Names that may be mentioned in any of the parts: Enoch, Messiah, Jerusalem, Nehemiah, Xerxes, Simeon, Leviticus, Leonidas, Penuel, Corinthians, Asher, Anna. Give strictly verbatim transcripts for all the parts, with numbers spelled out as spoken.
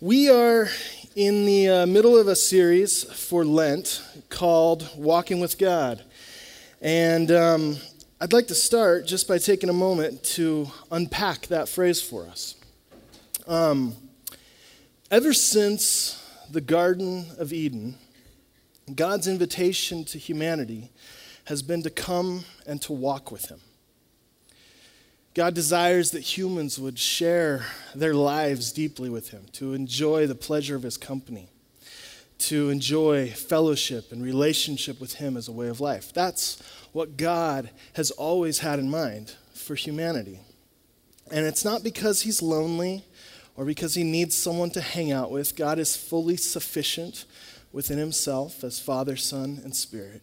We are in the uh, middle of a series for Lent called Walking with God. And um, I'd like to start just by taking a moment to unpack that phrase for us. Um, ever since the Garden of Eden, God's invitation to humanity has been to come and to walk with him. God desires that humans would share their lives deeply with him, to enjoy the pleasure of his company, to enjoy fellowship and relationship with him as a way of life. That's what God has always had in mind for humanity. And it's not because he's lonely or because he needs someone to hang out with. God is fully sufficient within himself as Father, Son, and Spirit.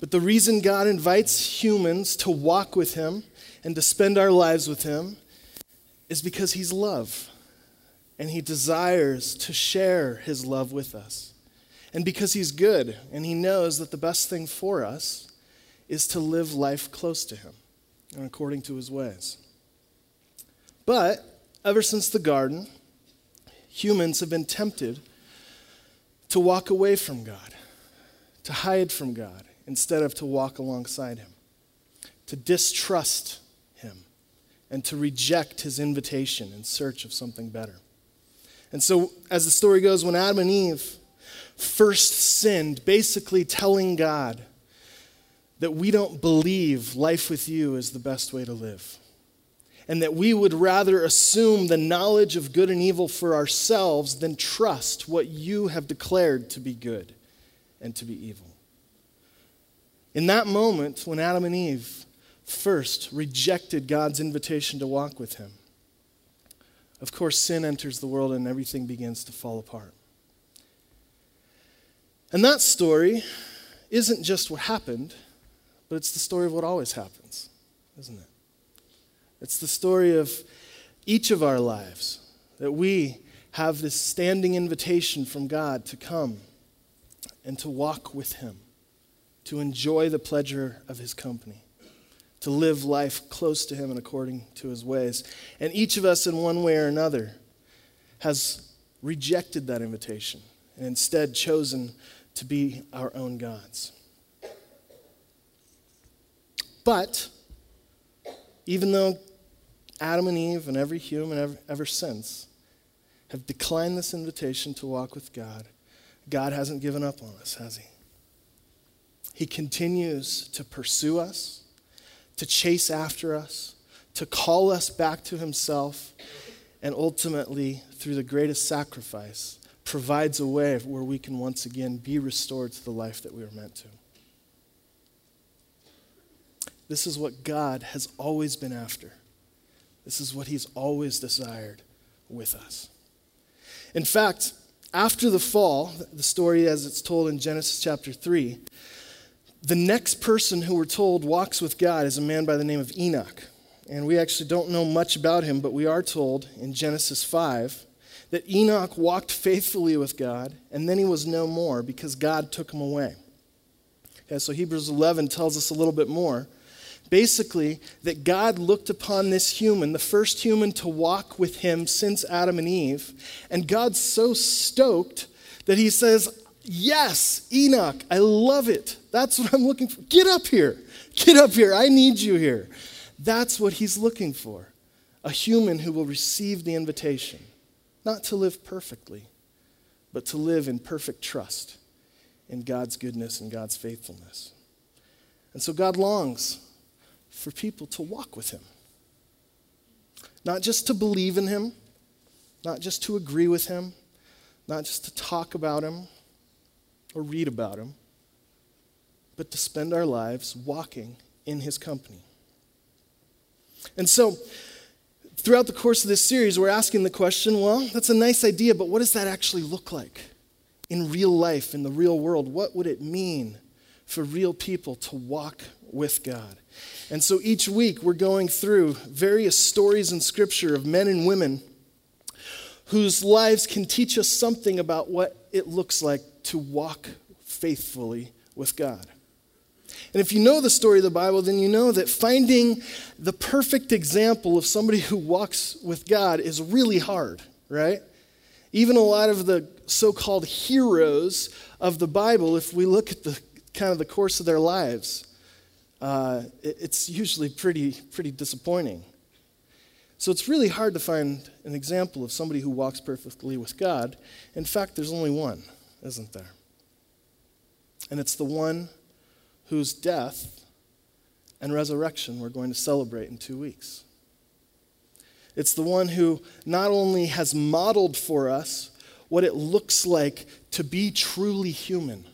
But the reason God invites humans to walk with him and to spend our lives with him is because he's love, and he desires to share his love with us. And because he's good, and he knows that the best thing for us is to live life close to him and according to his ways. But ever since the garden, humans have been tempted to walk away from God, to hide from God, instead of to walk alongside him, to distrust him, and to reject his invitation in search of something better. And so, as the story goes, when Adam and Eve first sinned, basically telling God that we don't believe life with you is the best way to live, and that we would rather assume the knowledge of good and evil for ourselves than trust what you have declared to be good and to be evil. In that moment, when Adam and Eve first rejected God's invitation to walk with him, of course, sin enters the world and everything begins to fall apart. And that story isn't just what happened, but it's the story of what always happens, isn't it? It's the story of each of our lives, that we have this standing invitation from God to come and to walk with him, to enjoy the pleasure of his company, to live life close to him and according to his ways. And each of us in one way or another has rejected that invitation and instead chosen to be our own gods. But even though Adam and Eve and every human ever, ever since have declined this invitation to walk with God, God hasn't given up on us, has he? He continues to pursue us, to chase after us, to call us back to himself, and ultimately, through the greatest sacrifice, provides a way where we can once again be restored to the life that we were meant to. This is what God has always been after. This is what he's always desired with us. In fact, after the fall, the story as it's told in Genesis chapter three, the next person who we're told walks with God is a man by the name of Enoch. And we actually don't know much about him, but we are told in Genesis five that Enoch walked faithfully with God, and then he was no more because God took him away. Okay, so Hebrews eleven tells us a little bit more. Basically, that God looked upon this human, the first human to walk with him since Adam and Eve, and God's so stoked that he says, yes, Enoch, I love it. That's what I'm looking for. Get up here. Get up here. I need you here. That's what he's looking for, a human who will receive the invitation, not to live perfectly, but to live in perfect trust in God's goodness and God's faithfulness. And so God longs for people to walk with him. Not just to believe in him, not just to agree with him, not just to talk about him or read about him, but to spend our lives walking in his company. And so, throughout the course of this series, we're asking the question, well, that's a nice idea, but what does that actually look like in real life, in the real world? What would it mean for real people to walk with God? And so each week we're going through various stories in Scripture of men and women whose lives can teach us something about what it looks like to walk faithfully with God. And if you know the story of the Bible, then you know that finding the perfect example of somebody who walks with God is really hard, right? Even a lot of the so-called heroes of the Bible, if we look at the kind of the course of their lives, uh, it, it's usually pretty pretty disappointing. So it's really hard to find an example of somebody who walks perfectly with God. In fact, there's only one, isn't there? And it's the one whose death and resurrection we're going to celebrate in two weeks. It's the one who not only has modeled for us what it looks like to be truly human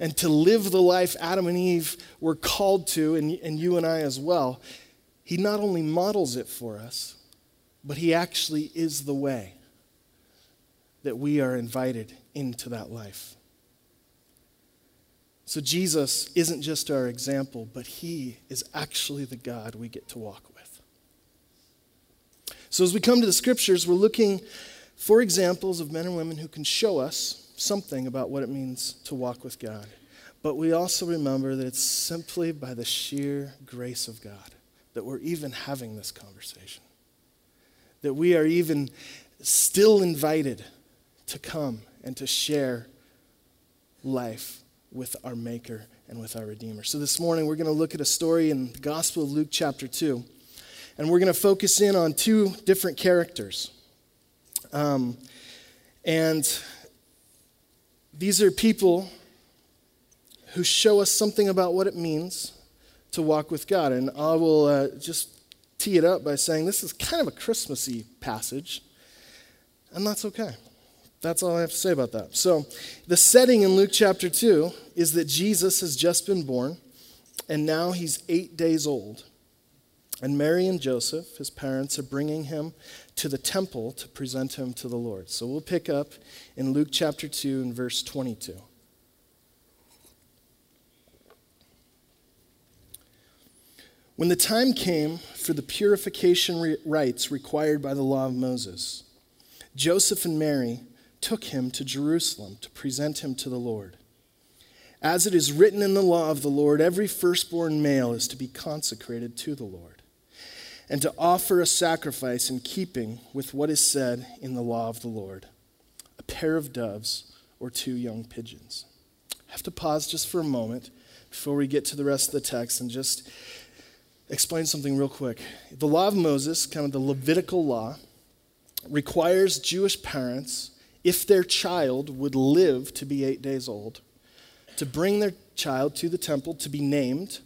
and to live the life Adam and Eve were called to, and, and you and I as well. He not only models it for us, but he actually is the way that we are invited into that life. So Jesus isn't just our example, but he is actually the God we get to walk with. So as we come to the scriptures, we're looking for examples of men and women who can show us something about what it means to walk with God. But we also remember that it's simply by the sheer grace of God that we're even having this conversation, that we are even still invited to come and to share life with our Maker and with our Redeemer. So this morning we're going to look at a story in the Gospel of Luke chapter two, and we're going to focus in on two different characters. Um, and these are people who show us something about what it means to walk with God. And I will uh, just tee it up by saying this is kind of a Christmassy passage, and that's okay. That's all I have to say about that. So the setting in Luke chapter two is that Jesus has just been born, and now he's eight days old. And Mary and Joseph, his parents, are bringing him to the temple to present him to the Lord. So we'll pick up in Luke chapter two and verse twenty-two. When the time came for the purification rites required by the law of Moses, Joseph and Mary took him to Jerusalem to present him to the Lord. As it is written in the law of the Lord, every firstborn male is to be consecrated to the Lord and to offer a sacrifice in keeping with what is said in the law of the Lord, a pair of doves or two young pigeons. I have to pause just for a moment before we get to the rest of the text and just explain something real quick. The law of Moses, kind of the Levitical law, requires Jewish parents, if their child would live to be eight days old, to bring their child to the temple to be named,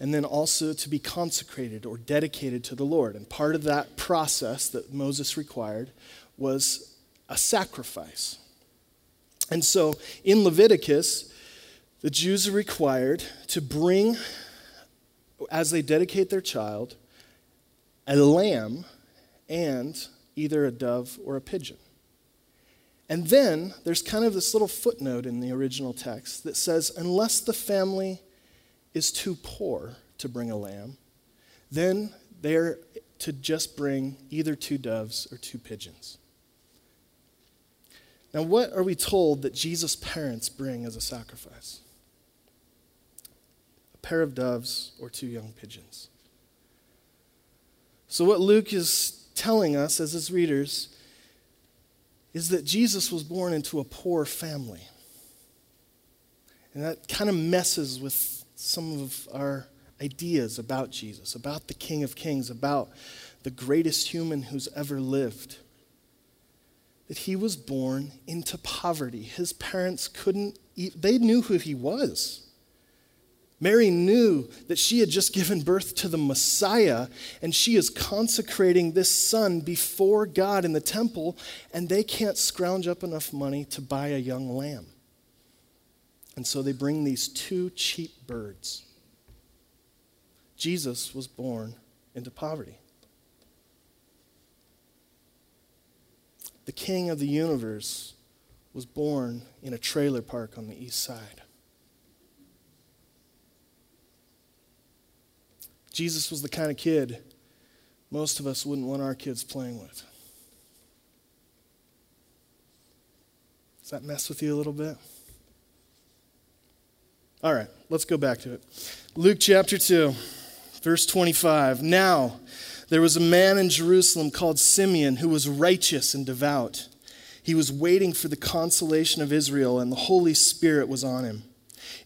and then also to be consecrated or dedicated to the Lord. And part of that process that Moses required was a sacrifice. And so in Leviticus, the Jews are required to bring, as they dedicate their child, a lamb and either a dove or a pigeon. And then there's kind of this little footnote in the original text that says, unless the family is too poor to bring a lamb, then they're to just bring either two doves or two pigeons. Now, what are we told that Jesus' parents bring as a sacrifice? A pair of doves or two young pigeons. So what Luke is telling us as his readers is that Jesus was born into a poor family. And that kind of messes with some of our ideas about Jesus, about the King of Kings, about the greatest human who's ever lived. That he was born into poverty. His parents couldn't eat. They knew who he was. Mary knew that she had just given birth to the Messiah, and she is consecrating this son before God in the temple, and they can't scrounge up enough money to buy a young lamb. And so they bring these two cheap birds. Jesus was born into poverty. The King of the universe was born in a trailer park on the east side. Jesus was the kind of kid most of us wouldn't want our kids playing with. Does that mess with you a little bit? All right, let's go back to it. Luke chapter two, verse twenty-five. Now, There was a man in Jerusalem called Simeon who was righteous and devout. He was waiting for the consolation of Israel, and the Holy Spirit was on him.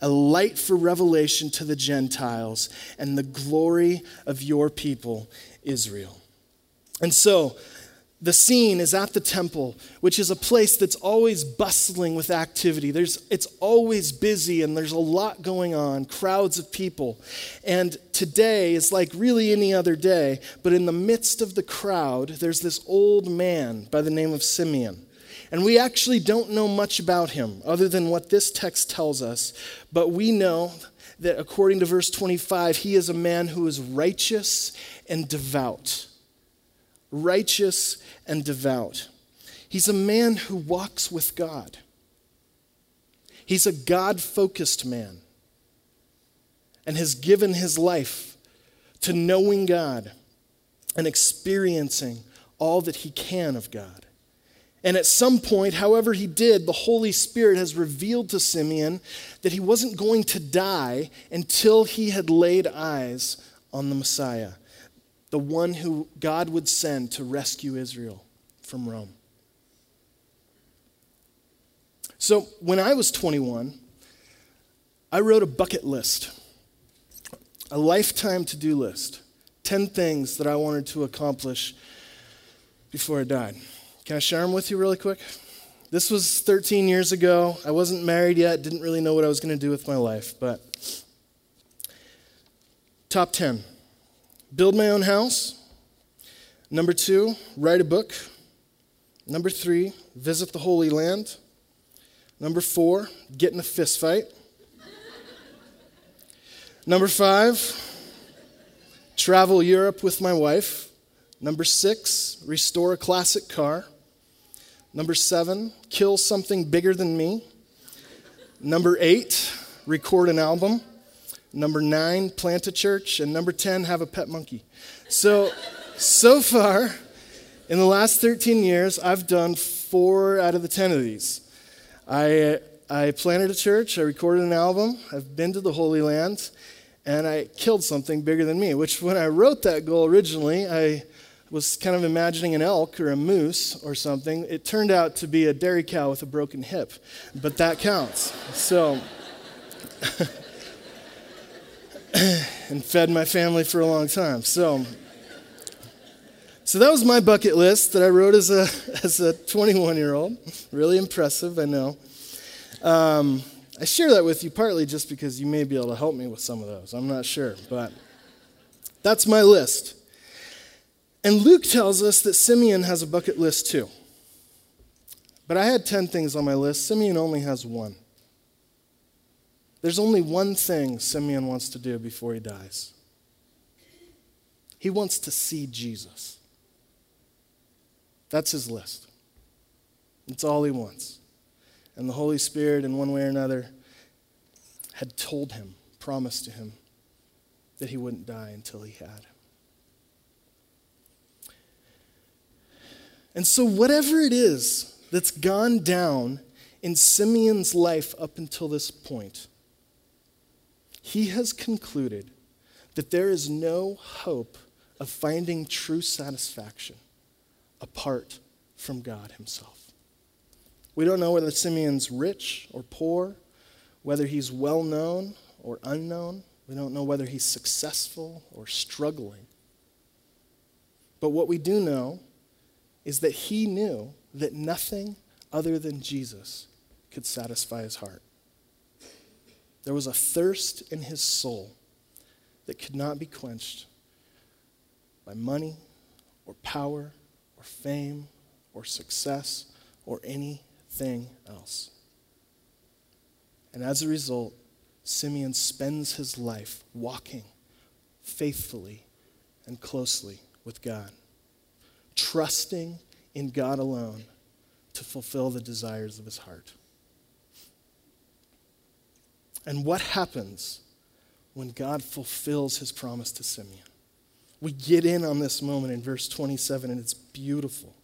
a light for revelation to the Gentiles, and the glory of your people, Israel." And so, the scene is at the temple, which is a place that's always bustling with activity. There's, it's always busy, and there's a lot going on, crowds of people. And today is like really any other day, but in the midst of the crowd, there's this old man by the name of Simeon. And we actually don't know much about him other than what this text tells us, but we know that according to verse twenty-five, he is a man who is righteous and devout. Righteous and devout. He's a man who walks with God. He's a God-focused man and has given his life to knowing God and experiencing all that he can of God. And at some point, however he did, the Holy Spirit has revealed to Simeon that he wasn't going to die until he had laid eyes on the Messiah, the one who God would send to rescue Israel from Rome. So when I was twenty-one, I wrote a bucket list, a lifetime to-do list, ten things that I wanted to accomplish before I died. Can I share them with you really quick? This was thirteen years ago. I wasn't married yet, didn't really know what I was going to do with my life, but top ten. Build my own house. Number two, write a book. Number three, visit the Holy Land. Number four, get in a fist fight. Number five, travel Europe with my wife. Number six, restore a classic car. Number seven, kill something bigger than me. Number eight, record an album. Number nine, plant a church. And number ten, have a pet monkey. So, so far, in the last thirteen years, I've done four out of the ten of these. I I planted a church, I recorded an album, I've been to the Holy Land, and I killed something bigger than me, which when I wrote that goal originally, I was kind of imagining an elk or a moose or something. It turned out to be a dairy cow with a broken hip, but that counts. So... and fed my family for a long time. So, so that was my bucket list that I wrote as a as a twenty-one-year-old. Really impressive, I know. Um, I share that with you partly just because you may be able to help me with some of those. I'm not sure, but that's my list. And Luke tells us that Simeon has a bucket list too. But I had ten things on my list. Simeon only has one. There's only one thing Simeon wants to do before he dies. He wants to see Jesus. That's his list. That's all he wants. And the Holy Spirit, in one way or another, had told him, promised to him, that he wouldn't die until he had. And so whatever it is that's gone down in Simeon's life up until this point, he has concluded that there is no hope of finding true satisfaction apart from God himself. We don't know whether Simeon's rich or poor, whether he's well-known or unknown. We don't know whether he's successful or struggling. But what we do know is that he knew that nothing other than Jesus could satisfy his heart. There was a thirst in his soul that could not be quenched by money or power or fame or success or anything else. And as a result, Simeon spends his life walking faithfully and closely with God, trusting in God alone to fulfill the desires of his heart. And what happens when God fulfills his promise to Simeon? We get in on this moment in verse twenty-seven, and it's beautiful.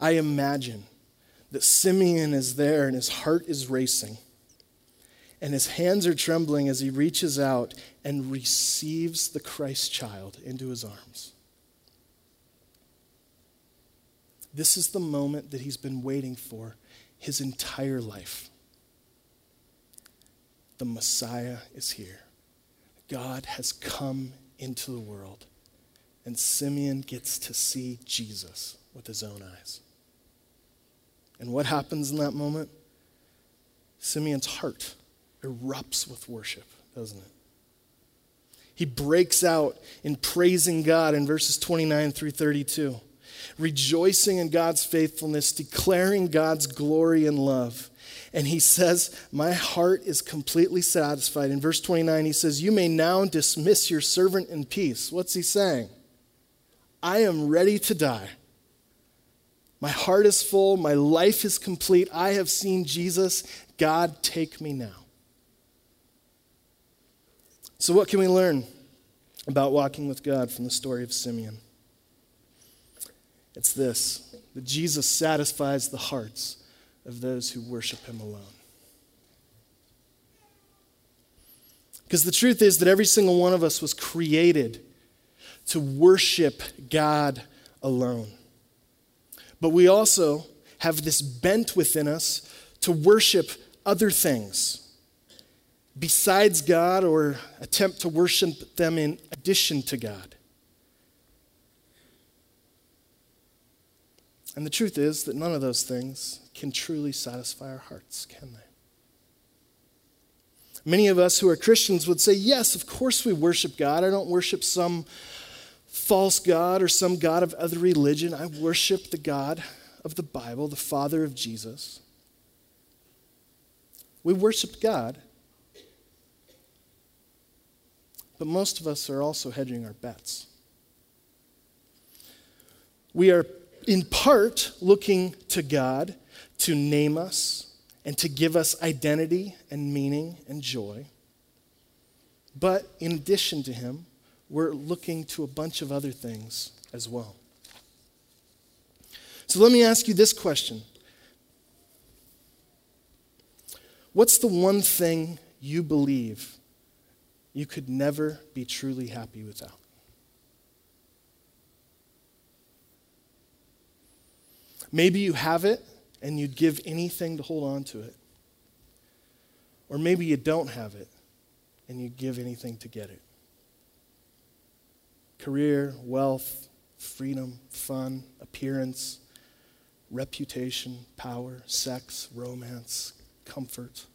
I imagine that Simeon is there, and his heart is racing, and his hands are trembling as he reaches out and receives the Christ child into his arms. This is the moment that he's been waiting for his entire life. The Messiah is here. God has come into the world, and Simeon gets to see Jesus with his own eyes. And what happens in that moment? Simeon's heart erupts with worship, doesn't it? He breaks out in praising God in verses twenty-nine through thirty-two, rejoicing in God's faithfulness, declaring God's glory and love. And he says, my heart is completely satisfied. In verse twenty-nine, he says, you may now dismiss your servant in peace. What's he saying? I am ready to die. My heart is full. My life is complete. I have seen Jesus. God, take me now. So what can we learn about walking with God from the story of Simeon? It's this, that Jesus satisfies the hearts of those who worship him alone. Because the truth is that every single one of us was created to worship God alone. But we also have this bent within us to worship other things besides God, or attempt to worship them in addition to God. And the truth is that none of those things can truly satisfy our hearts, can they? Many of us who are Christians would say, yes, of course we worship God. I don't worship some false god or some god of other religion. I worship the God of the Bible, the Father of Jesus. We worship God, but most of us are also hedging our bets. We are in part looking to God to name us and to give us identity and meaning and joy. But in addition to him, we're looking to a bunch of other things as well. So let me ask you this question. What's the one thing you believe you could never be truly happy without? Maybe you have it and you'd give anything to hold on to it. Or maybe you don't have it and you'd give anything to get it. Career, wealth, freedom, fun, appearance, reputation, power, sex, romance, comfort.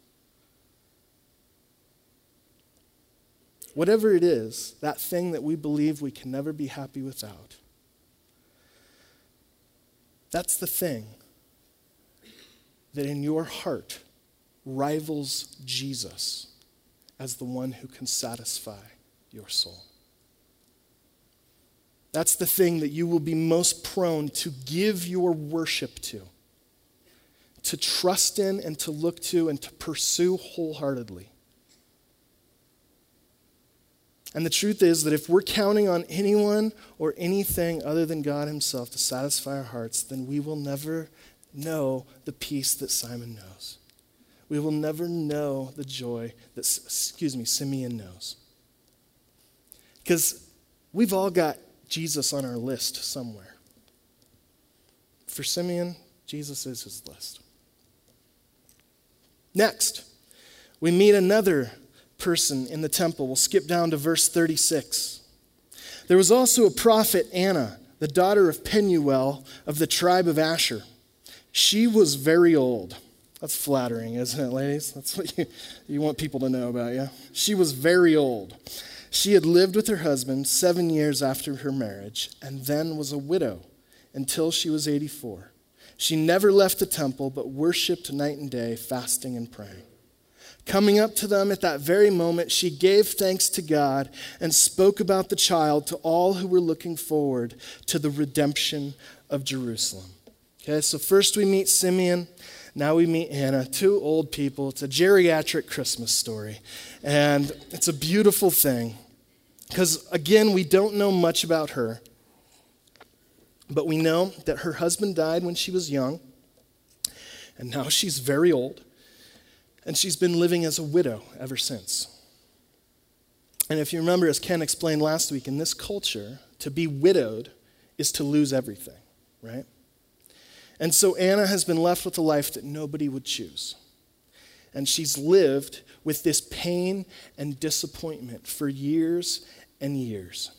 Whatever it is, that thing that we believe we can never be happy without, that's the thing that in your heart rivals Jesus as the one who can satisfy your soul. That's the thing that you will be most prone to give your worship to, to trust in and to look to and to pursue wholeheartedly. And the truth is that if we're counting on anyone or anything other than God himself to satisfy our hearts, then we will never know the peace that Simon knows. We will never know the joy that, excuse me, Simeon knows. Because we've all got Jesus on our list somewhere. For Simeon, Jesus is his list. Next, we meet another person in the temple. We'll skip down to verse thirty-six. There was also a prophet, Anna, the daughter of Penuel of the tribe of Asher. She was very old. That's flattering, isn't it, ladies? That's what you, you want people to know about, yeah? She was very old. She had lived with her husband seven years after her marriage and then was a widow until she was eighty-four. She never left the temple but worshipped night and day, fasting and praying. Coming up to them at that very moment, she gave thanks to God and spoke about the child to all who were looking forward to the redemption of Jerusalem. Okay, so first we meet Simeon, now we meet Anna, two old people. It's a geriatric Christmas story, and it's a beautiful thing because, again, we don't know much about her, but we know that her husband died when she was young, and now she's very old. And she's been living as a widow ever since. And if you remember, as Ken explained last week, in this culture, to be widowed is to lose everything, right? And so Anna has been left with a life that nobody would choose. And she's lived with this pain and disappointment for years and years.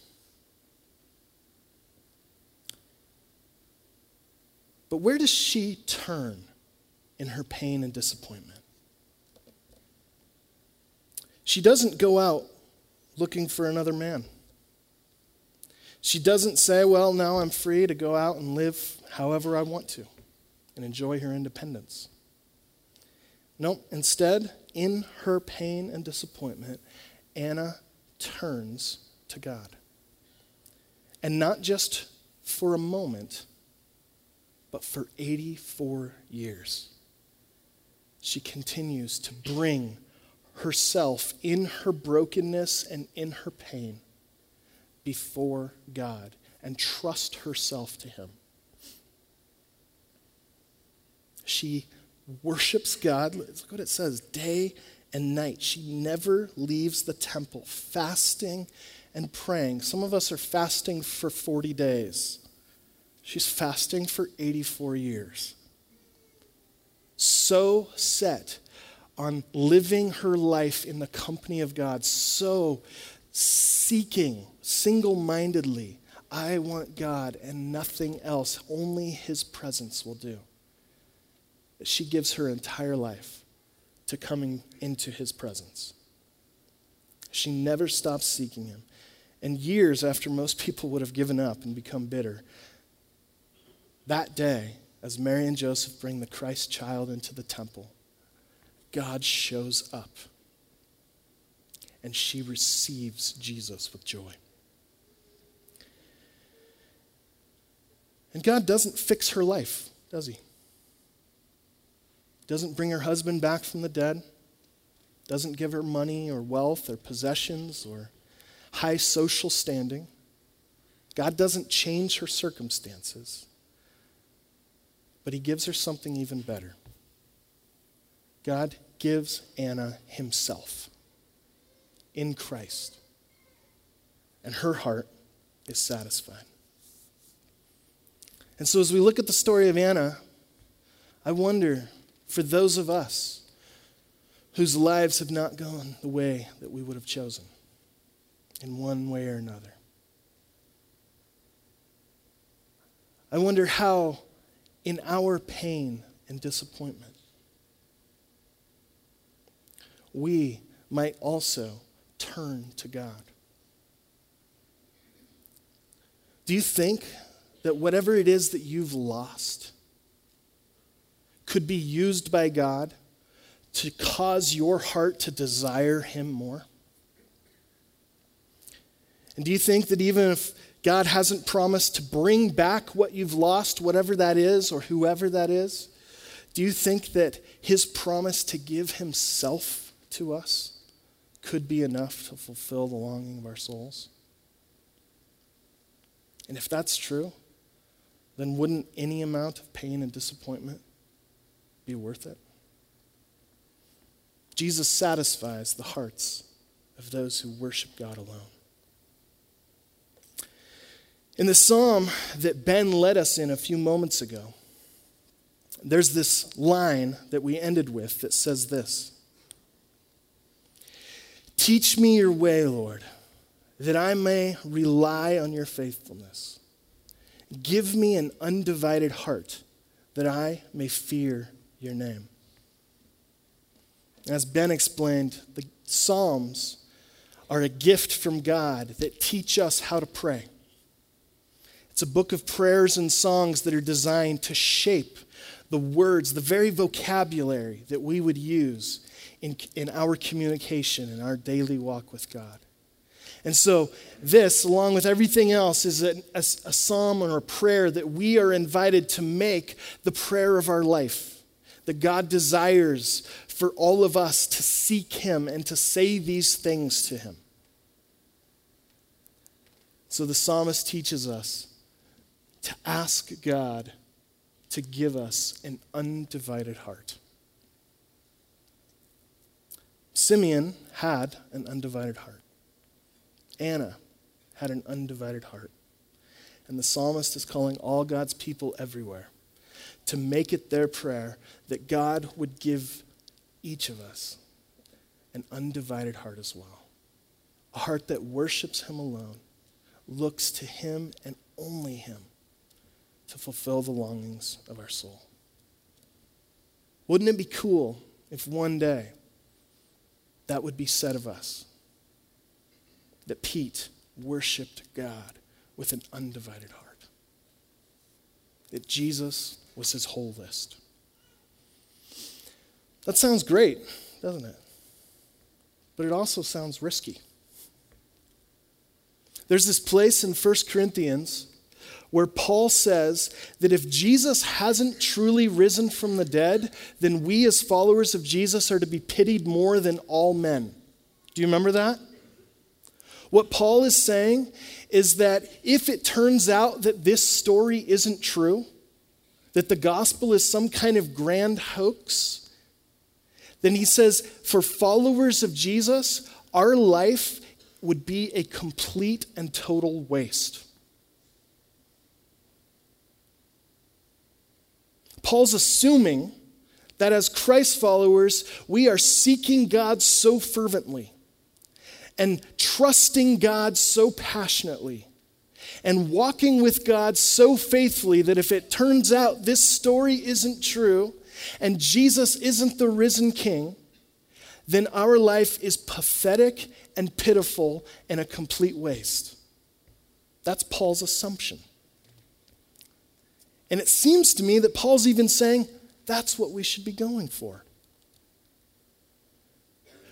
But where does she turn in her pain and disappointment? She doesn't go out looking for another man. She doesn't say, well, now I'm free to go out and live however I want to and enjoy her independence. No, instead, in her pain and disappointment, Anna turns to God. And not just for a moment, but for eighty-four years. She continues to bring herself in her brokenness and in her pain before God and trust herself to him. She worships God. Look what it says, day and night. She never leaves the temple, fasting and praying. Some of us are fasting for forty days. She's fasting for eighty-four years. So set on living her life in the company of God, so seeking single-mindedly, I want God and nothing else, only his presence will do. She gives her entire life to coming into his presence. She never stops seeking him. And years after most people would have given up and become bitter, that day, as Mary and Joseph bring the Christ child into the temple, God shows up, and she receives Jesus with joy. And God doesn't fix her life, does he? Doesn't bring her husband back from the dead. Doesn't give her money or wealth or possessions or high social standing. God doesn't change her circumstances, but he gives her something even better. God gives Anna himself in Christ, and her heart is satisfied. And so as we look at the story of Anna, I wonder, for those of us whose lives have not gone the way that we would have chosen in one way or another, I wonder how in our pain and disappointment, we might also turn to God. Do you think that whatever it is that you've lost could be used by God to cause your heart to desire him more? And do you think that even if God hasn't promised to bring back what you've lost, whatever that is or whoever that is, do you think that his promise to give himself to us could be enough to fulfill the longing of our souls? And if that's true, then wouldn't any amount of pain and disappointment be worth it? Jesus satisfies the hearts of those who worship God alone. In the psalm that Ben led us in a few moments ago, there's this line that we ended with that says this: teach me your way, Lord, that I may rely on your faithfulness. Give me an undivided heart, that I may fear your name. As Ben explained, the Psalms are a gift from God that teach us how to pray. It's a book of prayers and songs that are designed to shape the words, the very vocabulary that we would use in, in our communication, in our daily walk with God. And so this, along with everything else, is a, a, a psalm or a prayer that we are invited to make the prayer of our life, that God desires for all of us to seek him and to say these things to him. So the psalmist teaches us to ask God to give us an undivided heart. Simeon had an undivided heart. Anna had an undivided heart. And the psalmist is calling all God's people everywhere to make it their prayer that God would give each of us an undivided heart as well. A heart that worships him alone, looks to him and only him to fulfill the longings of our soul. Wouldn't it be cool if one day that would be said of us? That Pete worshiped God with an undivided heart. That Jesus was his whole list. That sounds great, doesn't it? But it also sounds risky. There's this place in First Corinthians where Paul says that if Jesus hasn't truly risen from the dead, then we as followers of Jesus are to be pitied more than all men. Do you remember that? What Paul is saying is that if it turns out that this story isn't true, that the gospel is some kind of grand hoax, then he says for followers of Jesus, our life would be a complete and total waste. Paul's assuming that as Christ followers, we are seeking God so fervently and trusting God so passionately and walking with God so faithfully that if it turns out this story isn't true and Jesus isn't the risen king, then our life is pathetic and pitiful and a complete waste. That's Paul's assumption. And it seems to me that Paul's even saying that's what we should be going for.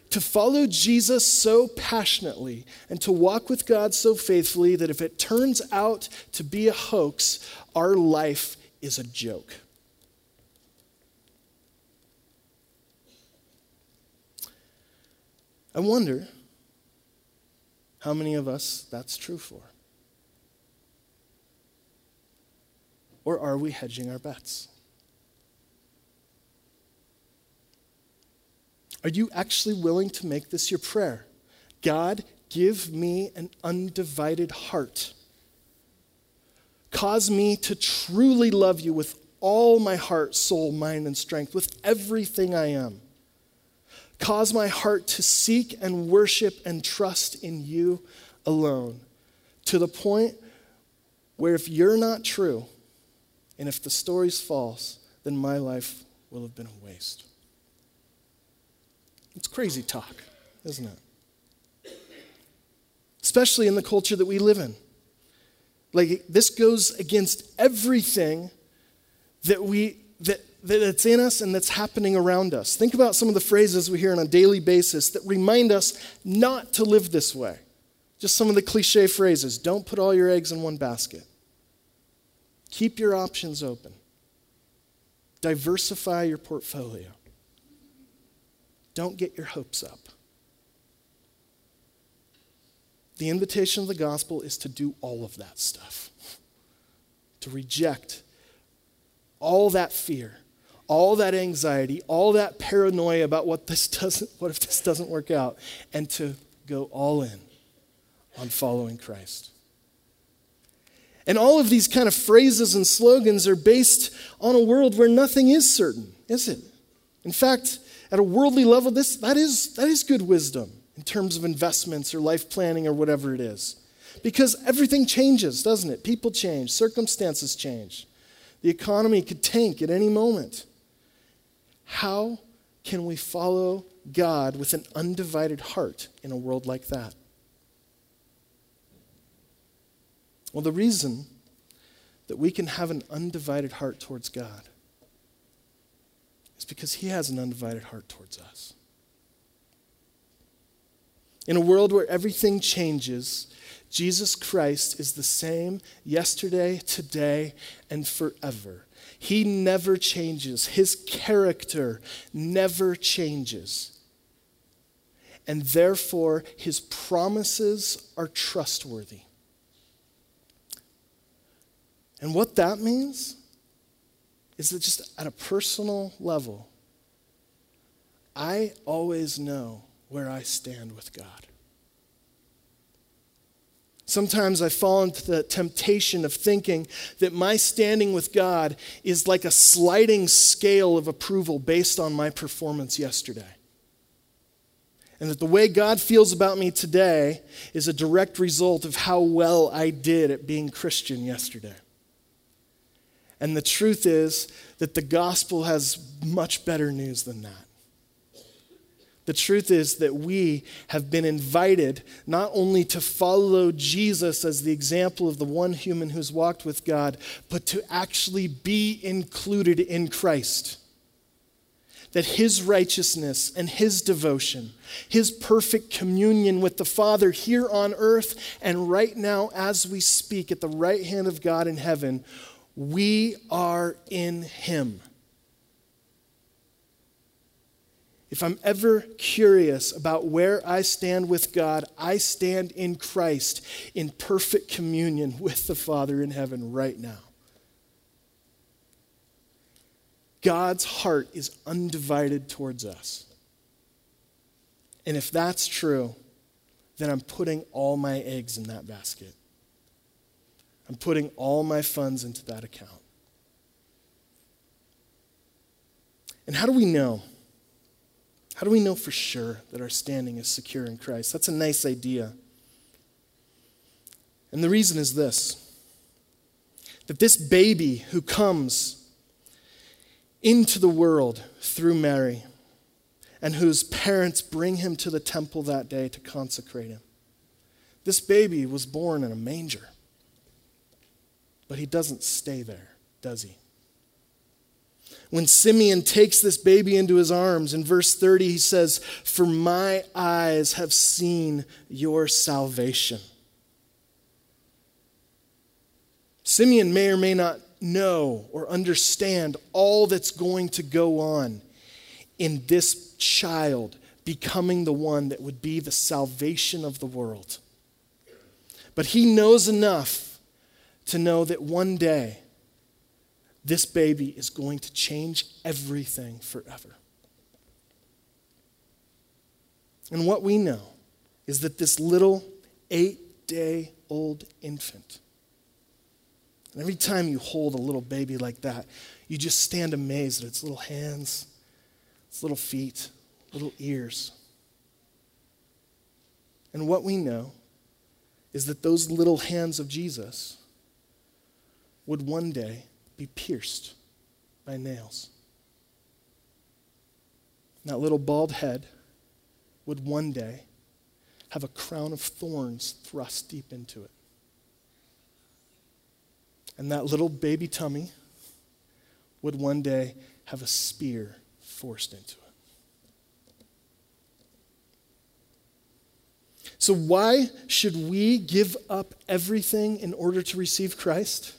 To follow Jesus so passionately and to walk with God so faithfully that if it turns out to be a hoax, our life is a joke. I wonder how many of us that's true for. Or are we hedging our bets? Are you actually willing to make this your prayer? God, give me an undivided heart. Cause me to truly love you with all my heart, soul, mind, and strength, with everything I am. Cause my heart to seek and worship and trust in you alone, to the point where if you're not true, and if the story's false, then my life will have been a waste. It's crazy talk, isn't it? Especially in the culture that we live in. Like, this goes against everything that we that that's in us and that's happening around us. Think about some of the phrases we hear on a daily basis that remind us not to live this way. Just some of the cliche phrases. Don't put all your eggs in one basket. Keep your options open. Diversify your portfolio. Don't get your hopes up. The invitation of the gospel is to do all of that stuff, to reject all that fear, all that anxiety, all that paranoia about what this doesn't, what if this doesn't work out, and to go all in on following Christ. And all of these kind of phrases and slogans are based on a world where nothing is certain, is it? In fact, at a worldly level, this that is that is good wisdom in terms of investments or life planning or whatever it is. Because everything changes, doesn't it? People change, circumstances change. The economy could tank at any moment. How can we follow God with an undivided heart in a world like that? Well, the reason that we can have an undivided heart towards God is because he has an undivided heart towards us. In a world where everything changes, Jesus Christ is the same yesterday, today, and forever. He never changes. His character never changes. And therefore, his promises are trustworthy. And what that means is that just at a personal level, I always know where I stand with God. Sometimes I fall into the temptation of thinking that my standing with God is like a sliding scale of approval based on my performance yesterday. And that the way God feels about me today is a direct result of how well I did at being Christian yesterday. And the truth is that the gospel has much better news than that. The truth is that we have been invited not only to follow Jesus as the example of the one human who's walked with God, but to actually be included in Christ. That his righteousness and his devotion, his perfect communion with the Father here on earth and right now as we speak at the right hand of God in heaven, we are in him. If I'm ever curious about where I stand with God, I stand in Christ in perfect communion with the Father in heaven right now. God's heart is undivided towards us. And if that's true, then I'm putting all my eggs in that basket. I'm putting all my funds into that account. And how do we know? How do we know for sure that our standing is secure in Christ? That's a nice idea. And the reason is this, that this baby who comes into the world through Mary and whose parents bring him to the temple that day to consecrate him, this baby was born in a manger. But he doesn't stay there, does he? When Simeon takes this baby into his arms, in verse thirty, he says, "For my eyes have seen your salvation." Simeon may or may not know or understand all that's going to go on in this child becoming the one that would be the salvation of the world. But he knows enough to know that one day, this baby is going to change everything forever. And what we know is that this little eight-day-old infant, and every time you hold a little baby like that, you just stand amazed at its little hands, its little feet, little ears. And what we know is that those little hands of Jesus would one day be pierced by nails. And that little bald head would one day have a crown of thorns thrust deep into it. And that little baby tummy would one day have a spear forced into it. So why should we give up everything in order to receive Christ?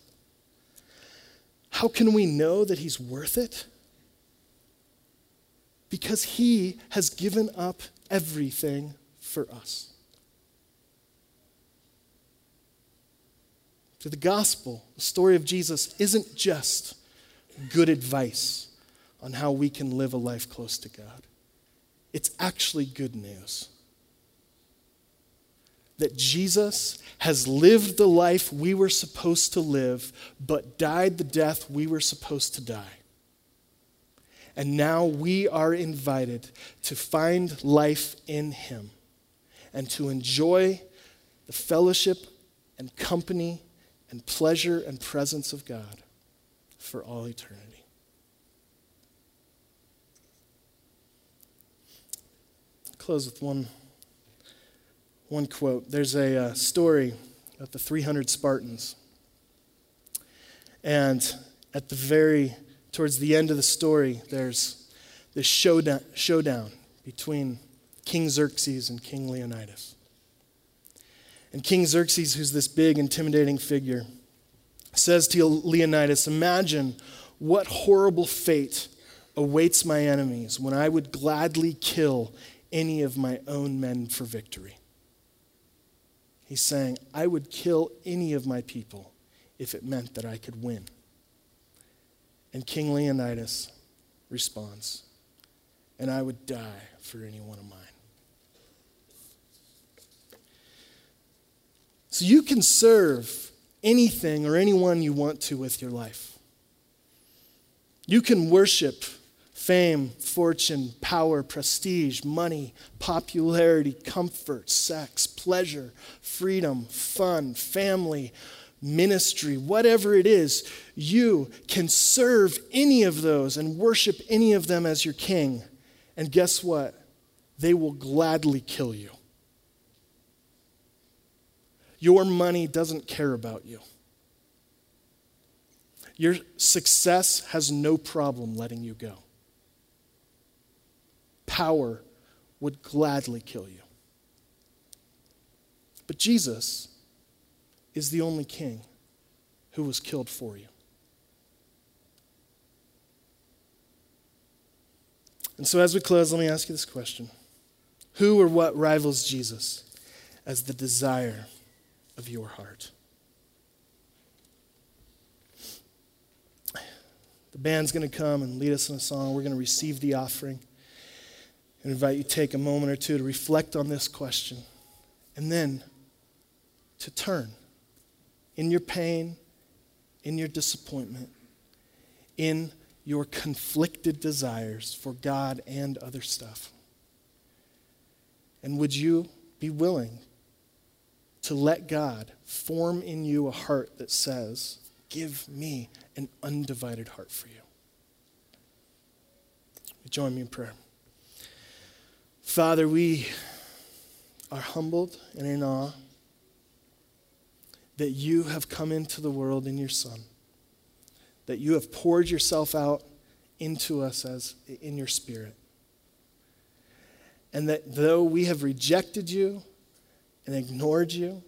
How can we know that he's worth it? Because he has given up everything for us. So the gospel, the story of Jesus, isn't just good advice on how we can live a life close to God. It's actually good news. That Jesus has lived the life we were supposed to live, but died the death we were supposed to die. And now we are invited to find life in him and to enjoy the fellowship and company and pleasure and presence of God for all eternity. I'll close with one One quote. There's a uh, story about the three hundred Spartans. And at the very, towards the end of the story, there's this showdown, showdown between King Xerxes and King Leonidas. And King Xerxes, who's this big, intimidating figure, says to Leonidas, "Imagine what horrible fate awaits my enemies when I would gladly kill any of my own men for victory." He's saying, I would kill any of my people if it meant that I could win. And King Leonidas responds, "And I would die for any one of mine." So you can serve anything or anyone you want to with your life. You can worship fame, fortune, power, prestige, money, popularity, comfort, sex, pleasure, freedom, fun, family, ministry, whatever it is. You can serve any of those and worship any of them as your king. And guess what? They will gladly kill you. Your money doesn't care about you. Your success has no problem letting you go. Power would gladly kill you. But Jesus is the only king who was killed for you. And so as we close, let me ask you this question. Who or what rivals Jesus as the desire of your heart? The band's going to come and lead us in a song. We're going to receive the offering. I invite you to take a moment or two to reflect on this question and then to turn in your pain, in your disappointment, in your conflicted desires for God and other stuff. And would you be willing to let God form in you a heart that says, "Give me an undivided heart for you"? Join me in prayer. Father, we are humbled and in awe that you have come into the world in your Son, that you have poured yourself out into us as in your Spirit, and that though we have rejected you and ignored you,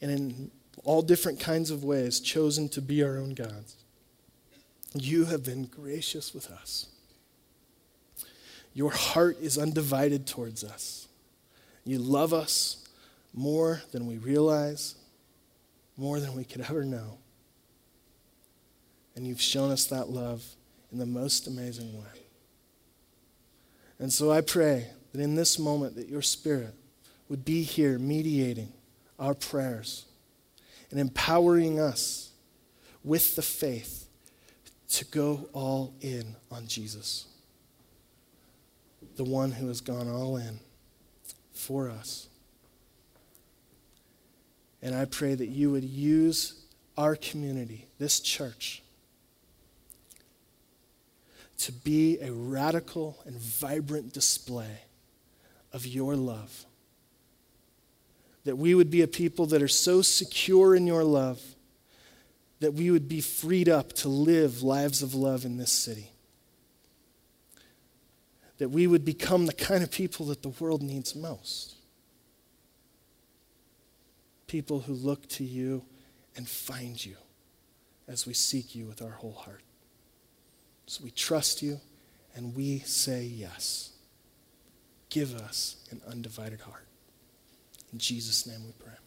and in all different kinds of ways chosen to be our own gods, you have been gracious with us. Your heart is undivided towards us. You love us more than we realize, more than we could ever know. And you've shown us that love in the most amazing way. And so I pray that in this moment that your Spirit would be here mediating our prayers and empowering us with the faith to go all in on Jesus, the one who has gone all in for us. And I pray that you would use our community, this church, to be a radical and vibrant display of your love. That we would be a people that are so secure in your love that we would be freed up to live lives of love in this city. That we would become the kind of people that the world needs most. People who look to you and find you as we seek you with our whole heart. So we trust you and we say yes. Give us an undivided heart. In Jesus' name we pray.